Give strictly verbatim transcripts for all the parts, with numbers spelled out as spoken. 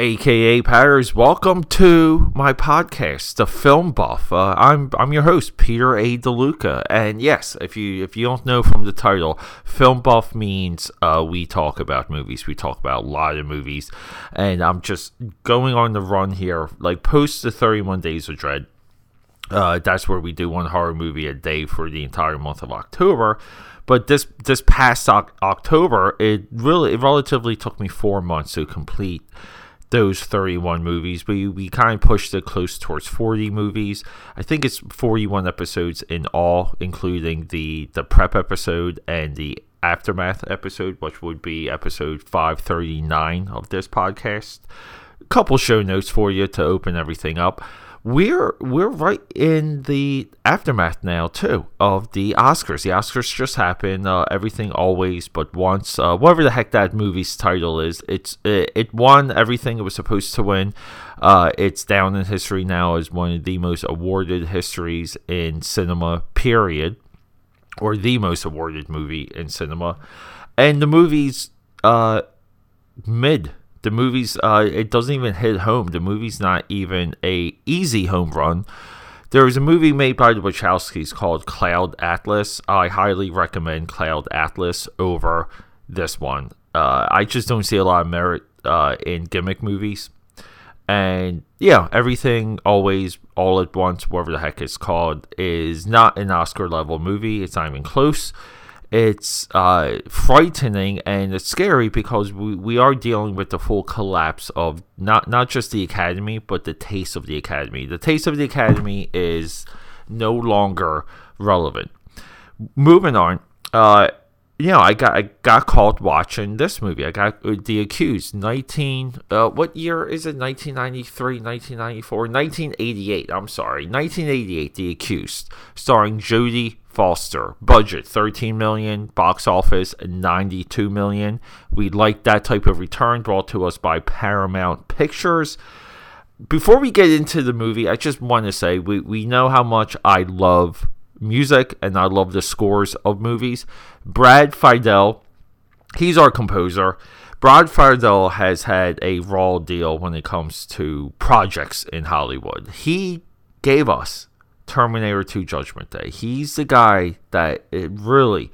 A K A Patters, welcome to my podcast, The Film Buff. Uh, I'm I'm your host, Peter A. DeLuca, and yes, if you if you don't know from the title, Film Buff means uh, we talk about movies. We talk about a lot of movies, and I'm just going on the run here, like post the thirty-one Days of Dread. Uh, that's where we do one horror movie a day for the entire month of October. But this this past o- October, it really it relatively took me four months to complete those thirty-one movies. We we kind of pushed it close towards forty movies. I think it's forty-one episodes in all, including the, the prep episode and the aftermath episode, which would be episode five thirty-nine of this podcast. A couple show notes for you to open everything up. We're we're right in the aftermath now, too, of the Oscars. The Oscars just happened. Uh, everything Always But Once. Uh, whatever the heck that movie's title is. It's It, it won everything it was supposed to win. Uh, it's down in history now as one of the most awarded histories in cinema, period. Or the most awarded movie in cinema. And the movie's uh, mid. The movie's, uh, it doesn't even hit home. The movie's not even a easy home run. There was a movie made by the Wachowskis called Cloud Atlas. I highly recommend Cloud Atlas over this one. Uh, I just don't see a lot of merit uh, in gimmick movies. And yeah, everything Always, All at Once, whatever the heck it's called, is not an Oscar-level movie. It's not even close. It's uh, frightening and it's scary because we, we are dealing with the full collapse of not, not just the Academy, but the taste of the Academy. The taste of the Academy is no longer relevant. Moving on, uh, you know, I got I got caught watching this movie. I got uh, The Accused, nineteen, uh, what year is it? nineteen ninety-three, nineteen ninety-four, nineteen eighty-eight, I'm sorry, nineteen eighty-eight, The Accused, starring Jodie Foster. Budget thirteen million dollars, box office ninety-two million dollars. We like that type of return, brought to us by Paramount Pictures. Before we get into the movie, I just want to say we, we know how much I love music and I love the scores of movies. Brad Fiedel, he's our composer. Brad Fiedel has had a raw deal when it comes to projects in Hollywood. He gave us Terminator two Judgment Day. He's the guy that it really,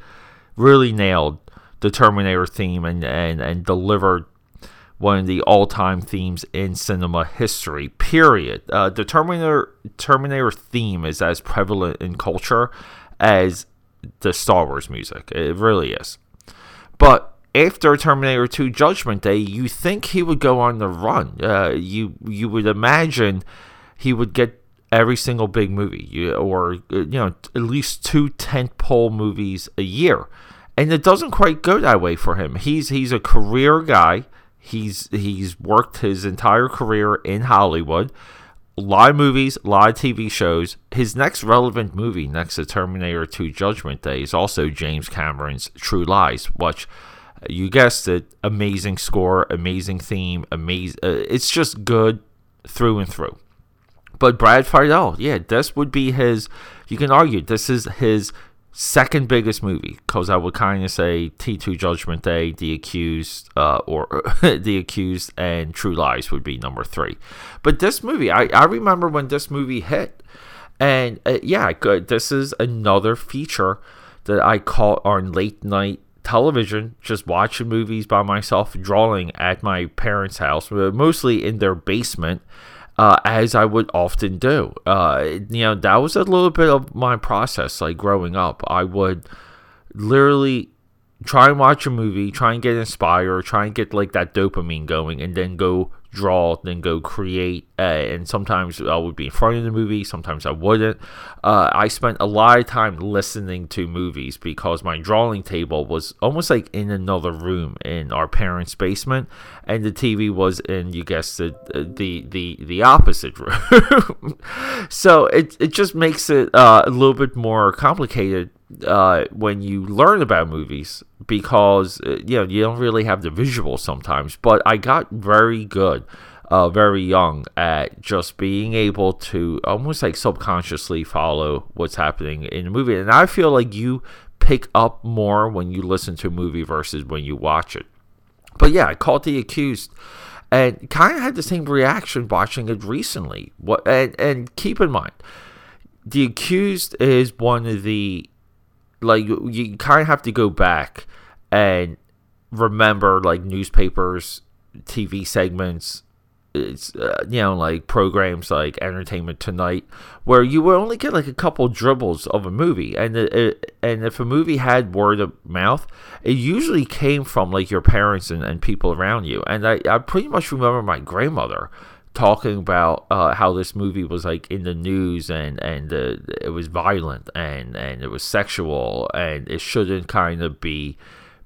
really nailed the Terminator theme and, and, and delivered one of the all-time themes in cinema history, period. Uh, the Terminator, Terminator theme is as prevalent in culture as the Star Wars music. It really is. But after Terminator two Judgment Day, you think he would go on the run. Uh, you, you would imagine he would get every single big movie, or you know, at least two tentpole movies a year, and it doesn't quite go that way for him. He's he's a career guy. He's he's worked his entire career in Hollywood, a lot of movies, a lot of T V shows. His next relevant movie, next to Terminator two Judgment Day, is also James Cameron's True Lies, which, you guessed it, amazing score, amazing theme, amazing. Uh, it's just good through and through. But Brad Fiedel, yeah, this would be his, you can argue, this is his second biggest movie. Because I would kind of say T two Judgment Day, The Accused, uh, or The Accused and True Lies would be number three. But this movie, I, I remember when this movie hit. And uh, yeah, this is another feature that I caught on late night television, just watching movies by myself, drawing at my parents' house, mostly in their basement. Uh, as I would often do. Uh, you know, that was a little bit of my process, like growing up. I would literally try and watch a movie, try and get inspired, try and get like that dopamine going, and then go draw, then go create. Uh, and sometimes I would be in front of the movie, sometimes I wouldn't. Uh, I spent a lot of time listening to movies because my drawing table was almost like in another room in our parents' basement, and the T V was in, you guessed it, the the the opposite room. So it it just makes it uh, a little bit more complicated uh, when you learn about movies, because you know you don't really have the visual sometimes. But I got very good, uh, very young at just being able to almost like subconsciously follow what's happening in the movie. And I feel like you pick up more when you listen to a movie versus when you watch it. But yeah, I caught The Accused. and kind of had the same reaction watching it recently. What and, and keep in mind, The Accused is one of the, like, you kind of have to go back and remember, like, newspapers, T V segments, it's uh, you know, like, programs like Entertainment Tonight, where you would only get, like, a couple dribbles of a movie, and it, it, and if a movie had word of mouth, it usually came from, like, your parents and, and people around you. And I, I pretty much remember my grandmother talking about uh, how this movie was, like, in the news, and and uh, it was violent, and and it was sexual, and it shouldn't kind of be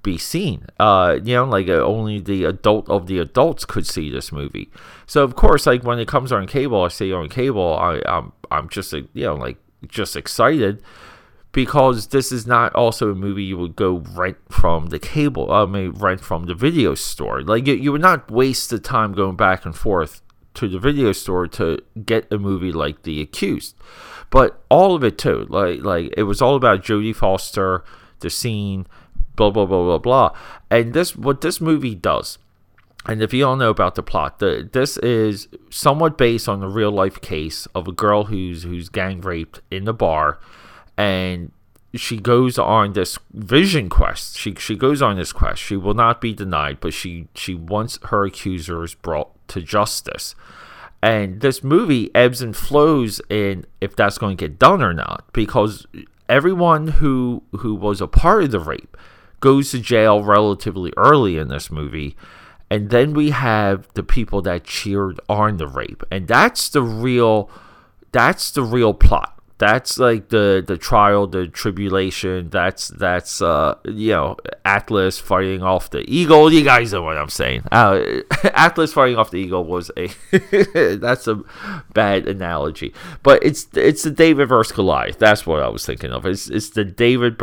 be seen. Uh, you know, like, uh, only the adult of the adults could see this movie. So of course, like, when it comes on cable, I see on cable, I, I'm I'm just, you know, like, just excited, because this is not also a movie you would go rent from the cable, I mean, rent from the video store. Like, you, you would not waste the time going back and forth to the video store to get a movie like The Accused. But all of it too, like, like it was all about Jodie Foster, the scene, blah, blah, blah, blah, blah. And this, what this movie does, and if you all know about the plot, the, this is somewhat based on the real life case of a girl who's who's gang raped in the bar, and she goes on this vision quest. She she goes on this quest. She will not be denied, but she she wants her accusers brought to justice. And this movie ebbs and flows in if that's going to get done or not, because everyone who who was a part of the rape goes to jail relatively early in this movie, and then we have the people that cheered on the rape, and that's the real that's the real plot. That's like the the trial, the tribulation. That's that's uh you know, Atlas fighting off the eagle. You guys know what I'm saying. Uh, Atlas fighting off the eagle was a that's a bad analogy, but it's it's the David versus Goliath. That's what I was thinking of. It's it's the David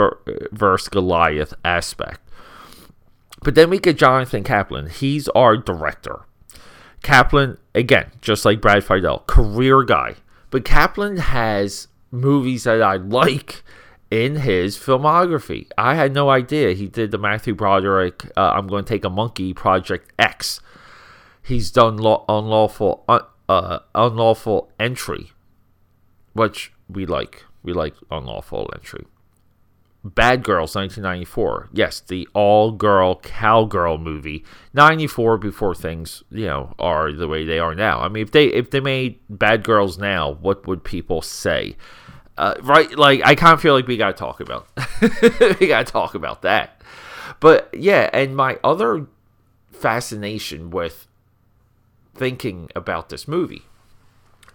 versus Goliath aspect. But then we get Jonathan Kaplan. He's our director. Kaplan, again, just like Brad Fiedel, career guy. But Kaplan has movies that I like in his filmography. I had no idea. He did the Matthew Broderick, uh, I'm Going to Take a Monkey, Project X. He's done law- unlawful un- uh, unlawful Entry, which we like. We like Unlawful Entry. Bad Girls, nineteen ninety-four. Yes, the all-girl cowgirl movie. ninety-four, before things, you know, are the way they are now. I mean, if they if they made Bad Girls now, what would people say? Uh, right? Like, I kind of feel like we got to talk about we got to talk about that. But yeah, and my other fascination with thinking about this movie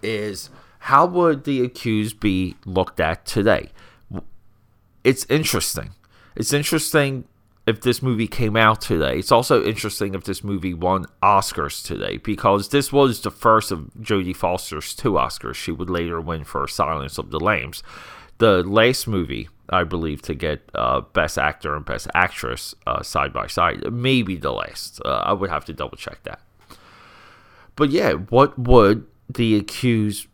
is, how would The Accused be looked at today? It's interesting. It's interesting if this movie came out today. It's also interesting if this movie won Oscars today, because this was the first of Jodie Foster's two Oscars. She would later win for Silence of the Lambs, the last movie, I believe, to get uh, Best Actor and Best Actress uh, side by side. Maybe the last. Uh, I would have to double check that. But yeah, what would The Accused,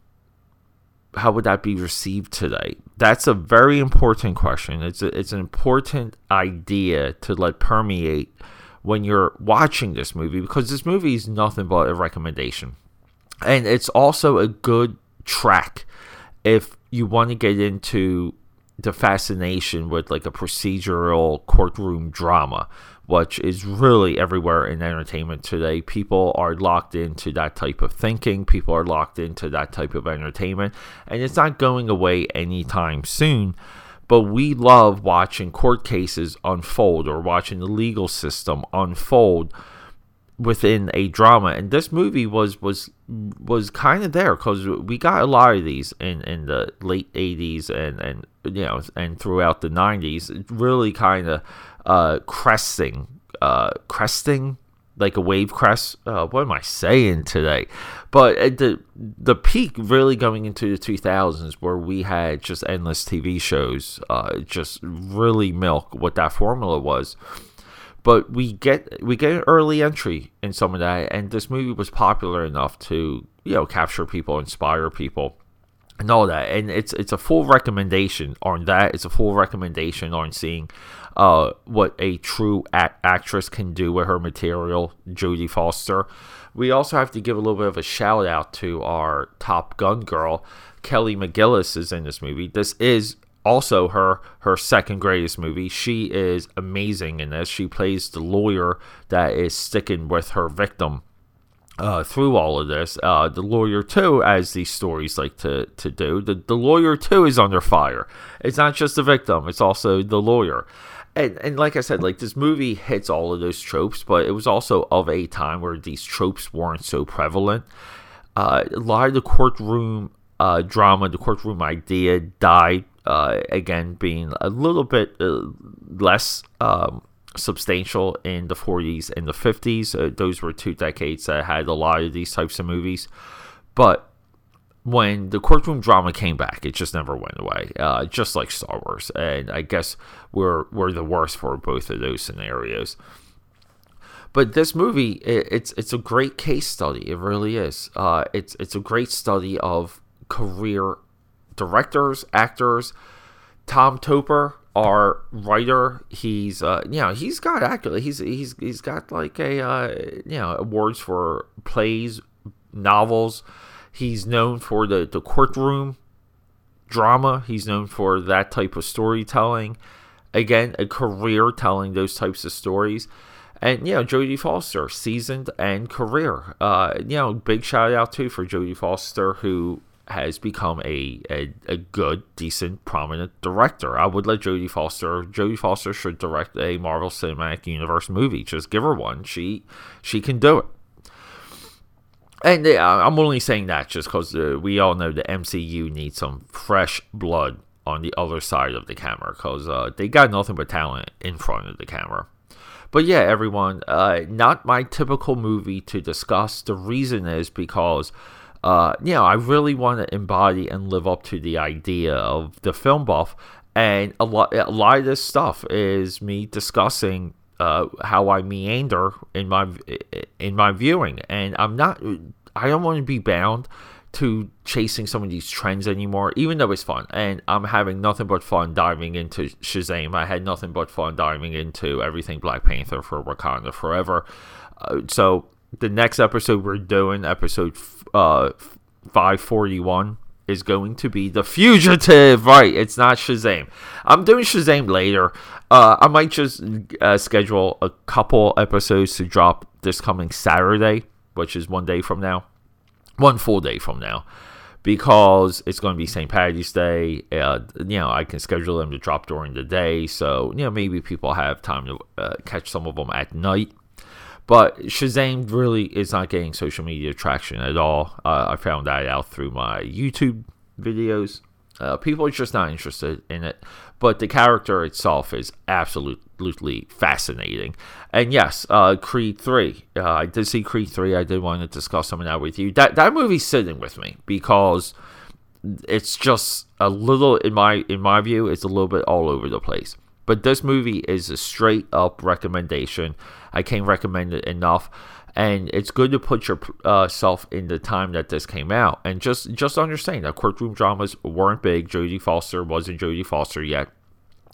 how would that be received today? That's a very important question. It's a, it's an important idea to let permeate when you're watching this movie, because this movie is nothing but a recommendation. And it's also a good track if you want to get into the fascination with, like, a procedural courtroom drama, which is really everywhere in entertainment today. People are locked into that type of thinking. People are locked into that type of entertainment, and it's not going away anytime soon. But we love watching court cases unfold, or watching the legal system unfold within a drama. And this movie was was was kind of there, because we got a lot of these in in the late eighties and and you know and throughout the nineties. It really kind of uh cresting uh cresting like a wave crest. Uh, what am I saying today? But at the the peak, really going into the two thousands, where we had just endless T V shows, uh just really milk what that formula was. But we get we get an early entry in some of that, and this movie was popular enough to, you know, capture people, inspire people, and all that. And it's it's a full recommendation on that. It's a full recommendation on seeing uh, what a true act- actress can do with her material, Jodie Foster, We also have to give a little bit of a shout out to our Top Gun girl. Kelly McGillis is in this movie. This is also her her second greatest movie. She is amazing in this. She plays the lawyer that is sticking with her victim uh, through all of this. Uh, the lawyer, too, as these stories like to, to do, the, the lawyer, too, is under fire. It's not just the victim. It's also the lawyer. And, and like I said, like this movie hits all of those tropes, but it was also of a time where these tropes weren't so prevalent. Uh, a lot of the courtroom uh, drama, the courtroom idea died. Uh, again, being a little bit uh, less um, substantial in the forties and the fifties. Uh, those were two decades that had a lot of these types of movies. But when the courtroom drama came back, it just never went away, uh, just like Star Wars. And I guess we're, we're the worst for both of those scenarios. But this movie, it, it's it's a great case study. It really is. Uh, it's, it's a great study of career directors, actors. Tom Topper, our writer, he's uh, you know he's got actually he's he's he's got like a uh, you know awards for plays, novels. He's known for the the courtroom drama. He's known for that type of storytelling. Again, a career telling those types of stories. And, you know, Jodie Foster, seasoned and career. Uh, you know, big shout out too for Jodie Foster, who has become a, a a good, decent, prominent director. I would let Jodie Foster, Jodie Foster should direct a Marvel Cinematic Universe movie. Just give her one. She she can do it. And yeah, I'm only saying that just because uh, we all know the M C U needs some fresh blood on the other side of the camera, because uh, they got nothing but talent in front of the camera. But yeah, everyone, uh, not my typical movie to discuss. The reason is because Uh, you know, I really want to embody and live up to the idea of the film buff, and a lot, a lot of this stuff is me discussing uh, how I meander in my in my viewing, and I'm not, I don't want to be bound to chasing some of these trends anymore, even though it's fun, and I'm having nothing but fun diving into Shazam. I had nothing but fun diving into everything Black Panther for Wakanda Forever, uh, so. The next episode we're doing, episode uh, five forty-one, is going to be The Fugitive. Right, it's not Shazam. I'm doing Shazam later. Uh, I might just uh, schedule a couple episodes to drop this coming Saturday, which is one day from now. One full day from now. Because it's going to be Saint Paddy's Day. Uh, you know, I can schedule them to drop during the day. So, you know, maybe people have time to uh, catch some of them at night. But Shazam really is not getting social media traction at all. Uh, I found that out through my YouTube videos. Uh, people are just not interested in it. But the character itself is absolutely fascinating. And yes, uh, Creed three. Uh, I did see Creed three. I did want to discuss some of that with you. That, that movie's sitting with me because it's just a little, in my in my view, it's a little bit all over the place. But this movie is a straight up recommendation. I can't recommend it enough. And it's good to put yourself uh, in the time that this came out. And just, just understand that courtroom dramas weren't big. Jodie Foster wasn't Jodie Foster yet.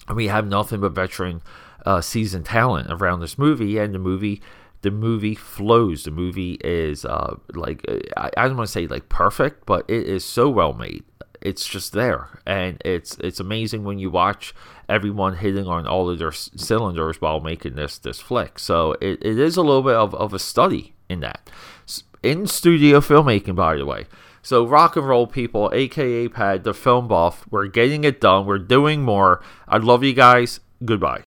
And we have nothing but veteran uh, seasoned talent around this movie. And the movie the movie flows. The movie is uh, like, I, I don't want to say like perfect, but it is so well made. It's just there, and it's it's amazing when you watch everyone hitting on all of their c- cylinders while making this this flick. So it, it is a little bit of, of a study in that. In studio filmmaking, by the way. So rock and roll people, a k a Pad, the film buff, we're getting it done. We're doing more. I love you guys. Goodbye.